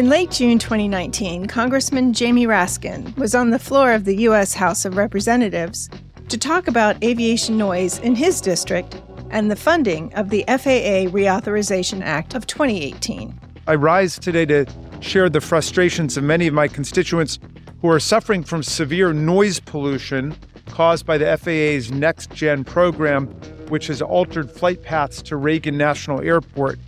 In late June 2019, Congressman Jamie Raskin was on the floor of the U.S. House of Representatives to talk about aviation noise in his district and the funding of the FAA Reauthorization Act of 2018. I rise today to share the frustrations of many of my constituents who are suffering from severe noise pollution caused by the FAA's NextGen program, which has altered flight paths to Reagan National Airport.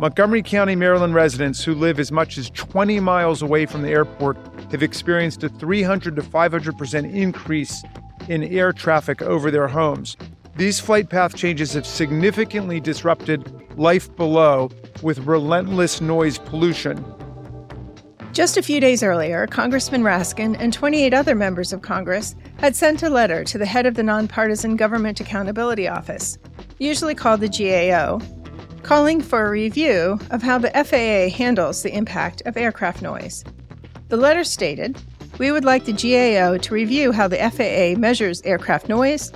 Montgomery County, Maryland residents who live as much as 20 miles away from the airport have experienced a 300 to 500% increase in air traffic over their homes. These flight path changes have significantly disrupted life below with relentless noise pollution. Just a few days earlier, Congressman Raskin and 28 other members of Congress had sent a letter to the head of the nonpartisan Government Accountability Office, usually called the GAO, calling for a review of how the FAA handles the impact of aircraft noise. The letter stated, "We would like the GAO to review how the FAA measures aircraft noise,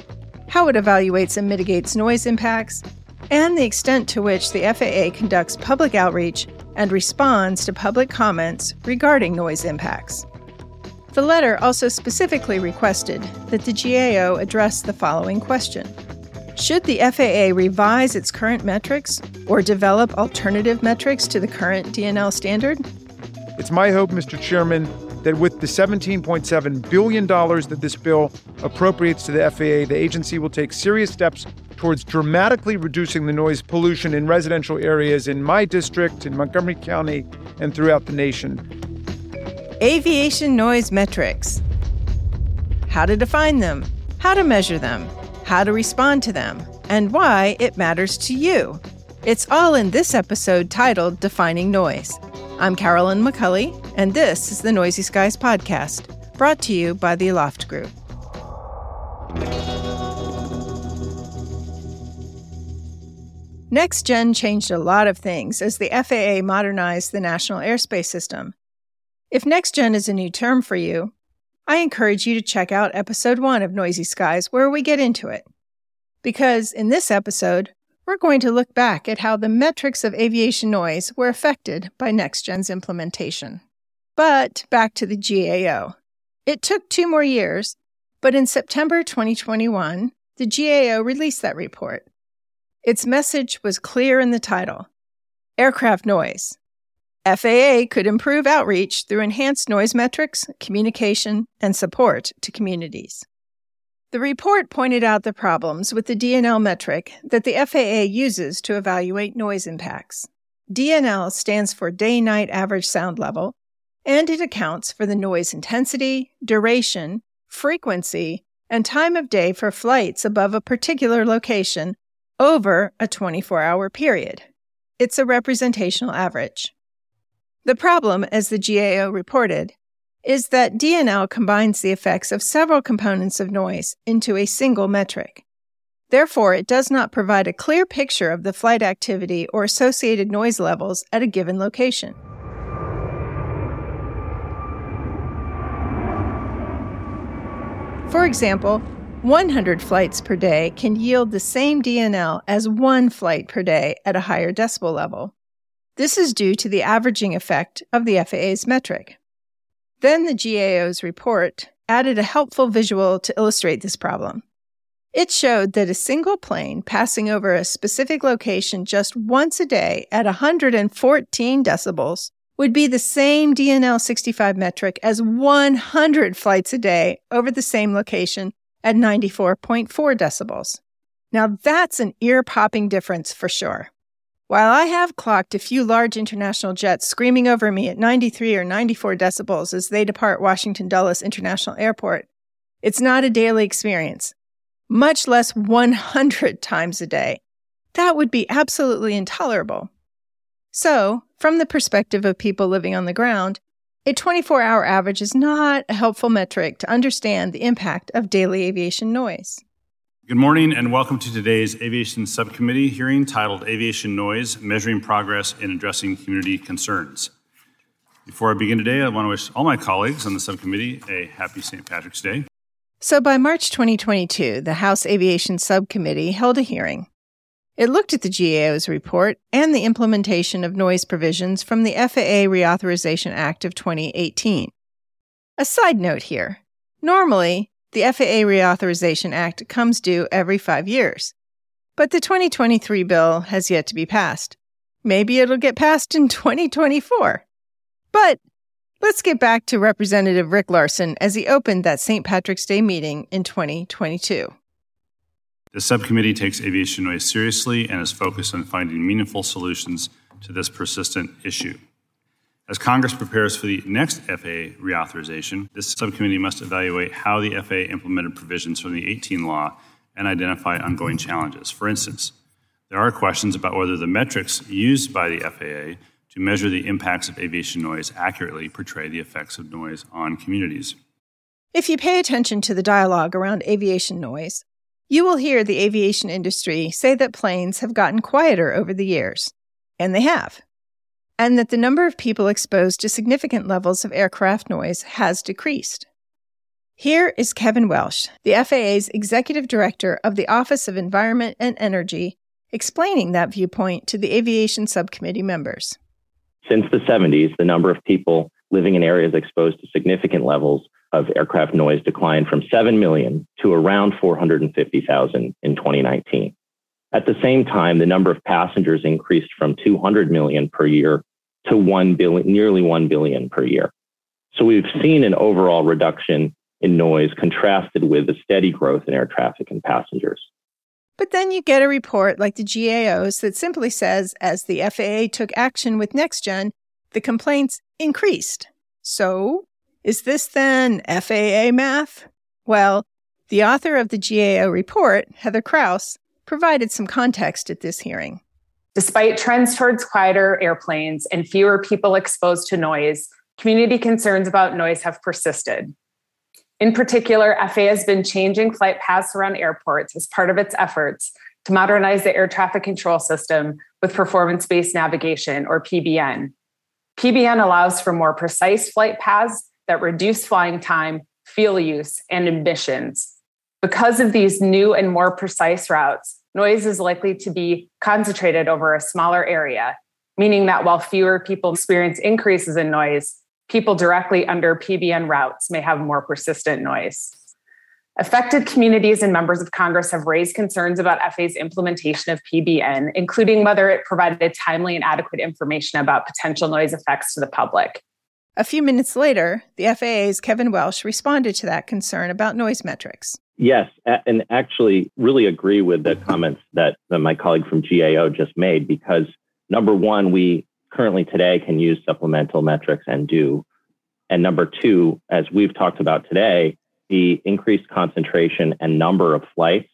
how it evaluates and mitigates noise impacts, and the extent to which the FAA conducts public outreach and responds to public comments regarding noise impacts." The letter also specifically requested that the GAO address the following question: should the FAA revise its current metrics or develop alternative metrics to the current DNL standard? It's my hope, Mr. Chairman, that with the $17.7 billion that this bill appropriates to the FAA, the agency will take serious steps towards dramatically reducing the noise pollution in residential areas in my district, in Montgomery County, and throughout the nation. Aviation noise metrics. How to define them, how to measure them, how to respond to them, and why it matters to you. It's all in this episode titled Defining Noise. I'm Carolyn McCulley, and this is the Noisy Skies podcast, brought to you by the Aloft Group. NextGen changed a lot of things as the FAA modernized the national airspace system. If NextGen is a new term for you, I encourage you to check out Episode 1 of Noisy Skies, where we get into it. Because in this episode, we're going to look back at how the metrics of aviation noise were affected by NextGen's implementation. But back to the GAO. It took 2 more years, but in September 2021, the GAO released that report. Its message was clear in the title: Aircraft Noise. FAA could improve outreach through enhanced noise metrics, communication, and support to communities. The report pointed out the problems with the DNL metric that the FAA uses to evaluate noise impacts. DNL stands for Day-Night Average Sound Level, and it accounts for the noise intensity, duration, frequency, and time of day for flights above a particular location over a 24-hour period. It's a representational average. The problem, as the GAO reported, is that DNL combines the effects of several components of noise into a single metric. Therefore, it does not provide a clear picture of the flight activity or associated noise levels at a given location. For example, 100 flights per day can yield the same DNL as 1 flight per day at a higher decibel level. This is due to the averaging effect of the FAA's metric. Then the GAO's report added a helpful visual to illustrate this problem. It showed that a single plane passing over a specific location just once a day at 114 decibels would be the same DNL 65 metric as 100 flights a day over the same location at 94.4 decibels. Now that's an ear-popping difference for sure. While I have clocked a few large international jets screaming over me at 93 or 94 decibels as they depart Washington Dulles International Airport, it's not a daily experience, much less 100 times a day. That would be absolutely intolerable. So, from the perspective of people living on the ground, a 24-hour average is not a helpful metric to understand the impact of daily aviation noise. Good morning and welcome to today's Aviation Subcommittee hearing titled Aviation Noise, Measuring Progress and Addressing Community Concerns. Before I begin today, I want to wish all my colleagues on the subcommittee a happy St. Patrick's Day. So by March 2022, the House Aviation Subcommittee held a hearing. It looked at the GAO's report and the implementation of noise provisions from the FAA Reauthorization Act of 2018. A side note here. Normally, the FAA Reauthorization Act comes due every 5 years. But the 2023 bill has yet to be passed. Maybe it'll get passed in 2024. But let's get back to Representative Rick Larson as he opened that St. Patrick's Day meeting in 2022. The subcommittee takes aviation noise seriously and is focused on finding meaningful solutions to this persistent issue. As Congress prepares for the next FAA reauthorization, this subcommittee must evaluate how the FAA implemented provisions from the 18 law and identify ongoing challenges. For instance, there are questions about whether the metrics used by the FAA to measure the impacts of aviation noise accurately portray the effects of noise on communities. If you pay attention to the dialogue around aviation noise, you will hear the aviation industry say that planes have gotten quieter over the years, and they have, and that the number of people exposed to significant levels of aircraft noise has decreased. Here is Kevin Welsh, the FAA's Executive Director of the Office of Environment and Energy, explaining that viewpoint to the Aviation Subcommittee members. Since the 70s, the number of people living in areas exposed to significant levels of aircraft noise declined from 7 million to around 450,000 in 2019. At the same time, the number of passengers increased from 200 million per year to 1 billion, nearly 1 billion per year. So we've seen an overall reduction in noise contrasted with the steady growth in air traffic and passengers. But then you get a report like the GAO's that simply says, as the FAA took action with NextGen, the complaints increased. So, is this then FAA math? Well, the author of the GAO report, Heather Krause, provided some context at this hearing. Despite trends towards quieter airplanes and fewer people exposed to noise, community concerns about noise have persisted. In particular, FAA has been changing flight paths around airports as part of its efforts to modernize the air traffic control system with performance-based navigation, or PBN. PBN allows for more precise flight paths that reduce flying time, fuel use, and emissions. Because of these new and more precise routes, noise is likely to be concentrated over a smaller area, meaning that while fewer people experience increases in noise, people directly under PBN routes may have more persistent noise. Affected communities and members of Congress have raised concerns about FAA's implementation of PBN, including whether it provided timely and adequate information about potential noise effects to the public. A few minutes later, the FAA's Kevin Welsh responded to that concern about noise metrics. Yes, and actually really agree with the comments that my colleague from GAO just made, because number one, we currently today can use supplemental metrics and do. And number two, as we've talked about today, the increased concentration and number of flights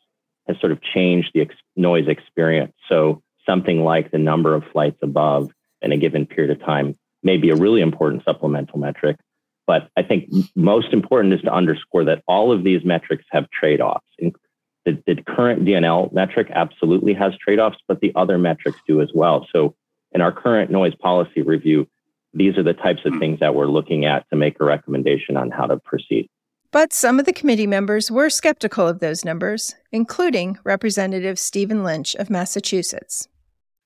has sort of changed the noise experience. So something like the number of flights above in a given period of time may be a really important supplemental metric. But I think most important is to underscore that all of these metrics have trade-offs. The current DNL metric absolutely has trade-offs, but the other metrics do as well. So in our current noise policy review, these are the types of things that we're looking at to make a recommendation on how to proceed. But some of the committee members were skeptical of those numbers, including Representative Stephen Lynch of Massachusetts.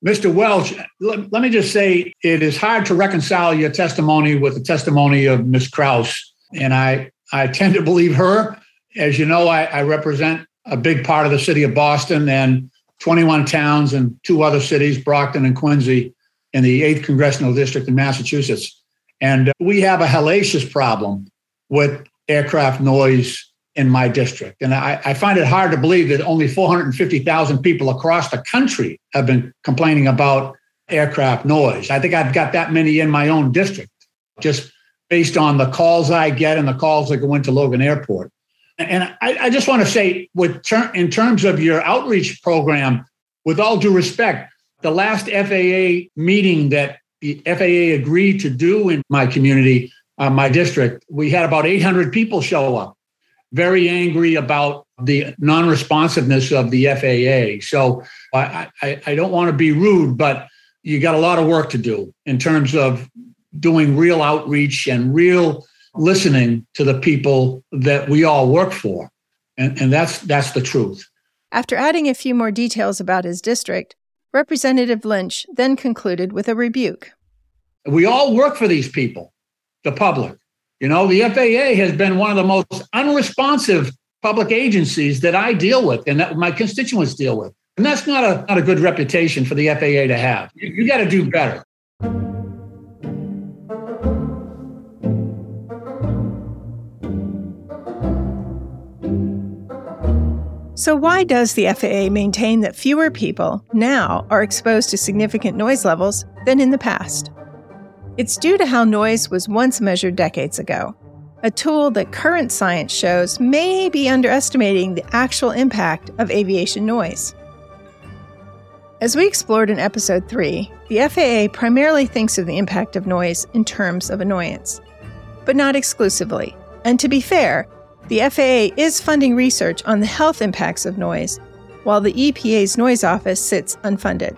Mr. Welch, let me just say it is hard to reconcile your testimony with the testimony of Ms. Krause, and I tend to believe her. As you know, I represent a big part of the city of Boston and 21 towns and two other cities, Brockton and Quincy, in the 8th Congressional District in Massachusetts. And we have a hellacious problem with aircraft noise in my district. And I find it hard to believe that only 450,000 people across the country have been complaining about aircraft noise. I think I've got that many in my own district, just based on the calls I get and the calls that go into Logan Airport. And I just want to say, in terms of your outreach program, with all due respect, the last FAA meeting that the FAA agreed to do in my community, my district, we had about 800 people show up, very angry about the non-responsiveness of the FAA. So I don't want to be rude, but you got a lot of work to do in terms of doing real outreach and real listening to the people that we all work for. And that's the truth. After adding a few more details about his district, Representative Lynch then concluded with a rebuke. We all work for these people, the public. You know, the FAA has been one of the most unresponsive public agencies that I deal with and that my constituents deal with. And that's not a good reputation for the FAA to have. You got to do better. So why does the FAA maintain that fewer people now are exposed to significant noise levels than in the past? It's due to how noise was once measured decades ago, a tool that current science shows may be underestimating the actual impact of aviation noise. As we explored in Episode 3, the FAA primarily thinks of the impact of noise in terms of annoyance, but not exclusively. And to be fair, the FAA is funding research on the health impacts of noise, while the EPA's noise office sits unfunded.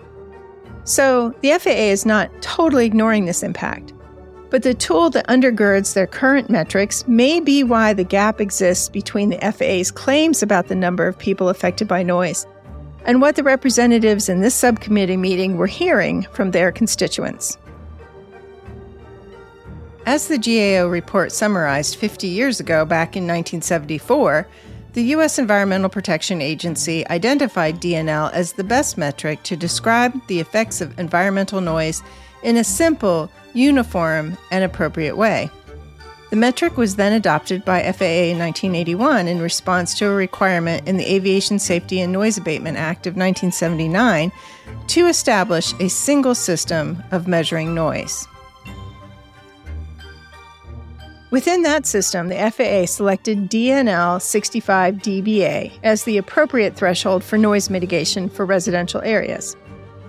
So the FAA is not totally ignoring this impact, but the tool that undergirds their current metrics may be why the gap exists between the FAA's claims about the number of people affected by noise and what the representatives in this subcommittee meeting were hearing from their constituents. As the GAO report summarized 50 years ago, back in 1974, the U.S. Environmental Protection Agency identified DNL as the best metric to describe the effects of environmental noise in a simple, uniform, and appropriate way. The metric was then adopted by FAA in 1981 in response to a requirement in the Aviation Safety and Noise Abatement Act of 1979 to establish a single system of measuring noise. Within that system, the FAA selected DNL 65 dBA as the appropriate threshold for noise mitigation for residential areas,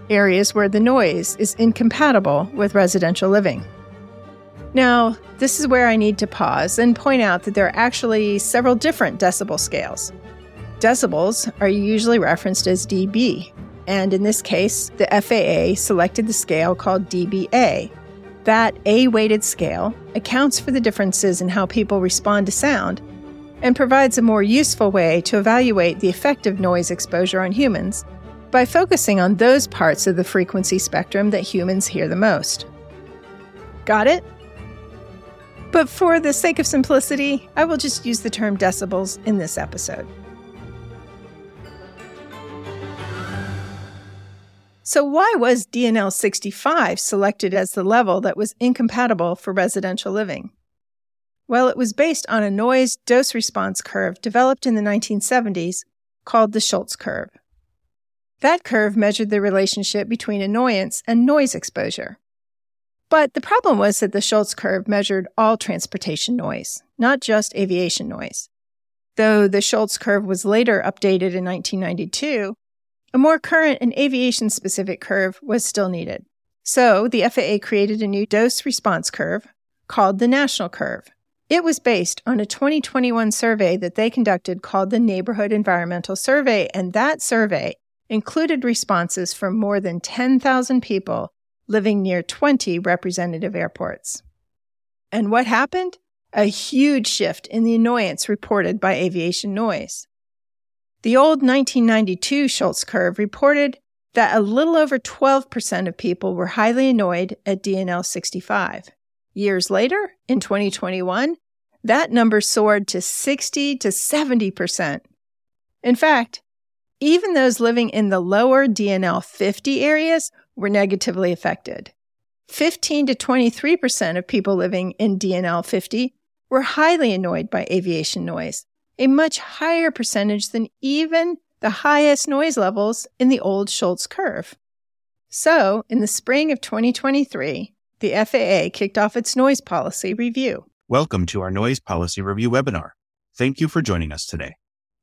areas where the noise is incompatible with residential living. Now, this is where I need to pause and point out that there are actually several different decibel scales. Decibels are usually referenced as dB, and in this case, the FAA selected the scale called dBA. That A-weighted scale accounts for the differences in how people respond to sound and provides a more useful way to evaluate the effect of noise exposure on humans by focusing on those parts of the frequency spectrum that humans hear the most. Got it? But for the sake of simplicity, I will just use the term decibels in this episode. So why was DNL 65 selected as the level that was incompatible for residential living? Well, it was based on a noise dose-response curve developed in the 1970s called the Schultz curve. That curve measured the relationship between annoyance and noise exposure. But the problem was that the Schultz curve measured all transportation noise, not just aviation noise. Though the Schultz curve was later updated in 1992, a more current and aviation-specific curve was still needed. So the FAA created a new dose-response curve called the National Curve. It was based on a 2021 survey that they conducted called the Neighborhood Environmental Survey, and that survey included responses from more than 10,000 people living near 20 representative airports. And what happened? A huge shift in the annoyance reported by aviation noise. The old 1992 Schultz curve reported that a little over 12% of people were highly annoyed at DNL 65. Years later, in 2021, that number soared to 60 to 70%. In fact, even those living in the lower DNL 50 areas were negatively affected. 15 to 23% of people living in DNL 50 were highly annoyed by aviation noise, a much higher percentage than even the highest noise levels in the old Schultz curve. So, in the spring of 2023, the FAA kicked off its noise policy review. Welcome to our noise policy review webinar. Thank you for joining us today.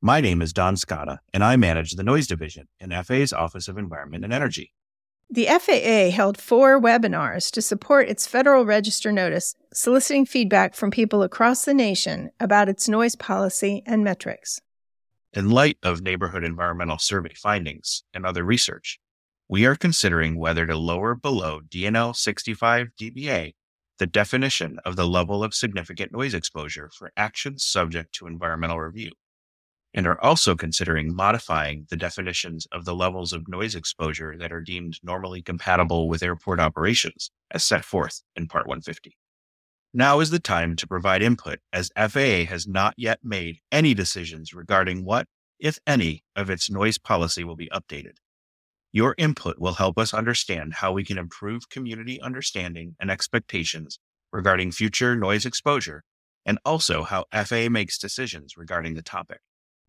My name is Don Scotta, and I manage the noise division in FAA's Office of Environment and Energy. The FAA held 4 webinars to support its Federal Register notice, soliciting feedback from people across the nation about its noise policy and metrics. In light of Neighborhood Environmental Survey findings and other research, we are considering whether to lower below DNL 65 dBA the definition of the level of significant noise exposure for actions subject to environmental review and are also considering modifying the definitions of the levels of noise exposure that are deemed normally compatible with airport operations, as set forth in Part 150. Now is the time to provide input, as FAA has not yet made any decisions regarding what, if any, of its noise policy will be updated. Your input will help us understand how we can improve community understanding and expectations regarding future noise exposure, and also how FAA makes decisions regarding the topic.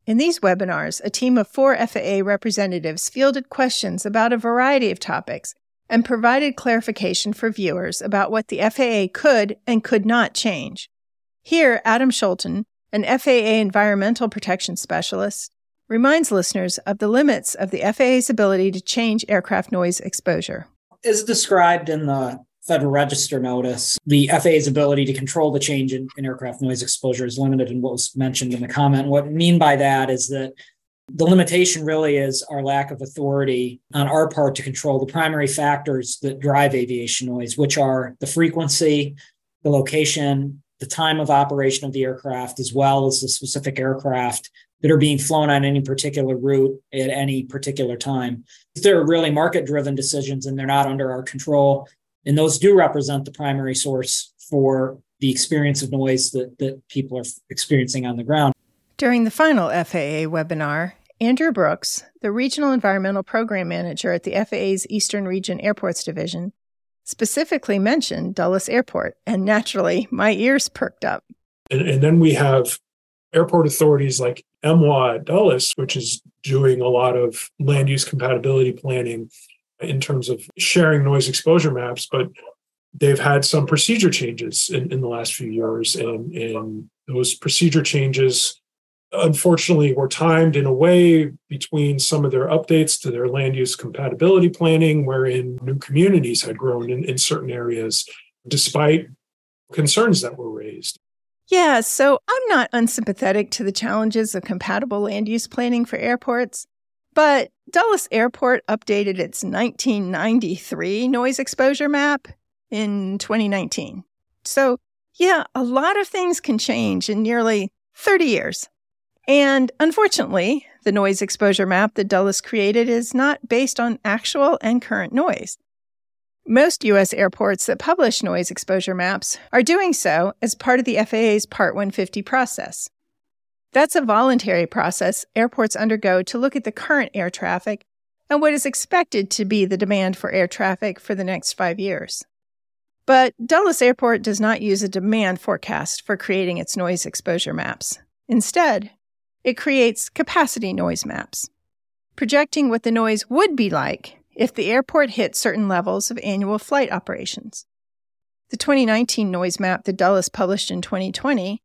In these webinars, a team of 4 FAA representatives fielded questions about a variety of topics and provided clarification for viewers about what the FAA could and could not change. Here, Adam Scholten, an FAA environmental protection specialist, reminds listeners of the limits of the FAA's ability to change aircraft noise exposure. As described in the Federal Register notice, the FAA's ability to control the change in aircraft noise exposure is limited in what was mentioned in the comment. What I mean by that is that the limitation really is our lack of authority on our part to control the primary factors that drive aviation noise, which are the frequency, the location, the time of operation of the aircraft, as well as the specific aircraft that are being flown on any particular route at any particular time. They're really market-driven decisions, and they're not under our control. And those do represent the primary source for the experience of noise that people are experiencing on the ground. During the final FAA webinar, Andrew Brooks, the Regional Environmental Program Manager at the FAA's Eastern Region Airports Division, specifically mentioned Dulles Airport, and naturally, my ears perked up. And then we have airport authorities like MWA at Dulles, which is doing a lot of land use compatibility planning in terms of sharing noise exposure maps, but they've had some procedure changes in the last few years. And those procedure changes, unfortunately, were timed in a way between some of their updates to their land use compatibility planning, wherein new communities had grown in certain areas, despite concerns that were raised. Yeah, so I'm not unsympathetic to the challenges of compatible land use planning for airports, but Dulles Airport updated its 1993 noise exposure map in 2019. So, yeah, a lot of things can change in nearly 30 years. And unfortunately, the noise exposure map that Dulles created is not based on actual and current noise. Most U.S. airports that publish noise exposure maps are doing so as part of the FAA's Part 150 process. That's a voluntary process airports undergo to look at the current air traffic and what is expected to be the demand for air traffic for the next 5 years. But Dulles Airport does not use a demand forecast for creating its noise exposure maps. Instead, it creates capacity noise maps, projecting what the noise would be like if the airport hit certain levels of annual flight operations. The 2019 noise map that Dulles published in 2020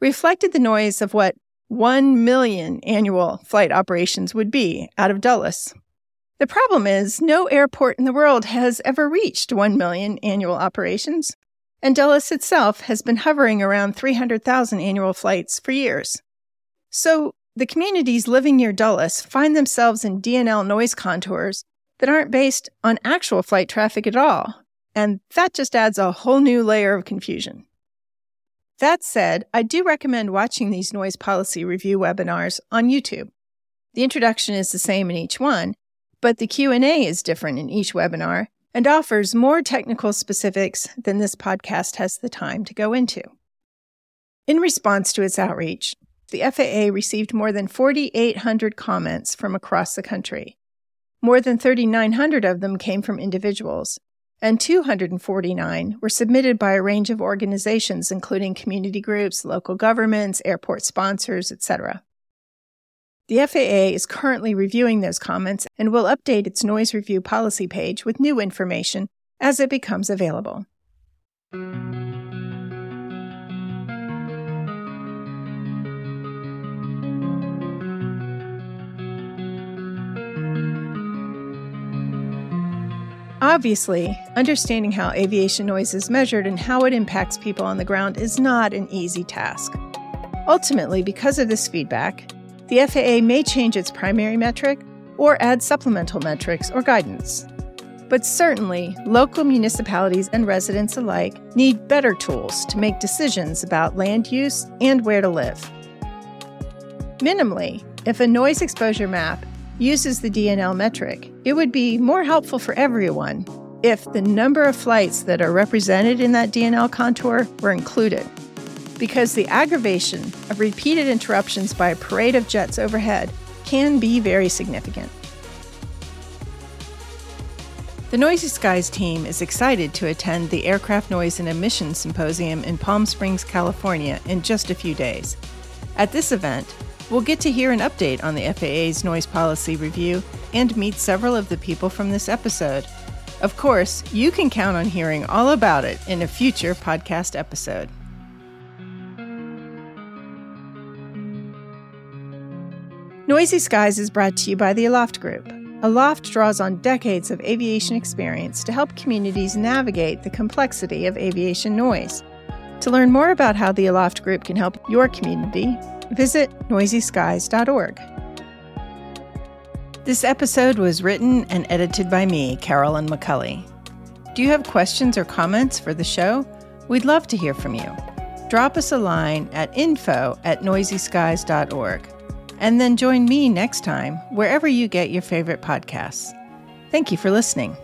reflected the noise of what 1 million annual flight operations would be out of Dulles. The problem is no airport in the world has ever reached 1 million annual operations, and Dulles itself has been hovering around 300,000 annual flights for years. So the communities living near Dulles find themselves in DNL noise contours that aren't based on actual flight traffic at all, and that just adds a whole new layer of confusion. That said, I do recommend watching these noise policy review webinars on YouTube. The introduction is the same in each one, but the Q&A is different in each webinar and offers more technical specifics than this podcast has the time to go into. In response to its outreach, the FAA received more than 4,800 comments from across the country. More than 3,900 of them came from individuals, and 249 were submitted by a range of organizations, including community groups, local governments, airport sponsors, etc. The FAA is currently reviewing those comments and will update its noise review policy page with new information as it becomes available. Obviously, understanding how aviation noise is measured and how it impacts people on the ground is not an easy task. Ultimately, because of this feedback, the FAA may change its primary metric or add supplemental metrics or guidance. But certainly, local municipalities and residents alike need better tools to make decisions about land use and where to live. Minimally, if a noise exposure map uses the DNL metric, it would be more helpful for everyone if the number of flights that are represented in that DNL contour were included, because the aggravation of repeated interruptions by a parade of jets overhead can be very significant. The Noisy Skies team is excited to attend the Aircraft Noise and Emissions Symposium in Palm Springs, California in just a few days. At this event, we'll get to hear an update on the FAA's noise policy review and meet several of the people from this episode. Of course, you can count on hearing all about it in a future podcast episode. Noisy Skies is brought to you by the Aloft Group. Aloft draws on decades of aviation experience to help communities navigate the complexity of aviation noise. To learn more about how the Aloft Group can help your community, visit noisyskies.org. This episode was written and edited by me, Carolyn McCulley. Do you have questions or comments for the show? We'd love to hear from you. Drop us a line at info@noisyskies.org. And then join me next time, wherever you get your favorite podcasts. Thank you for listening.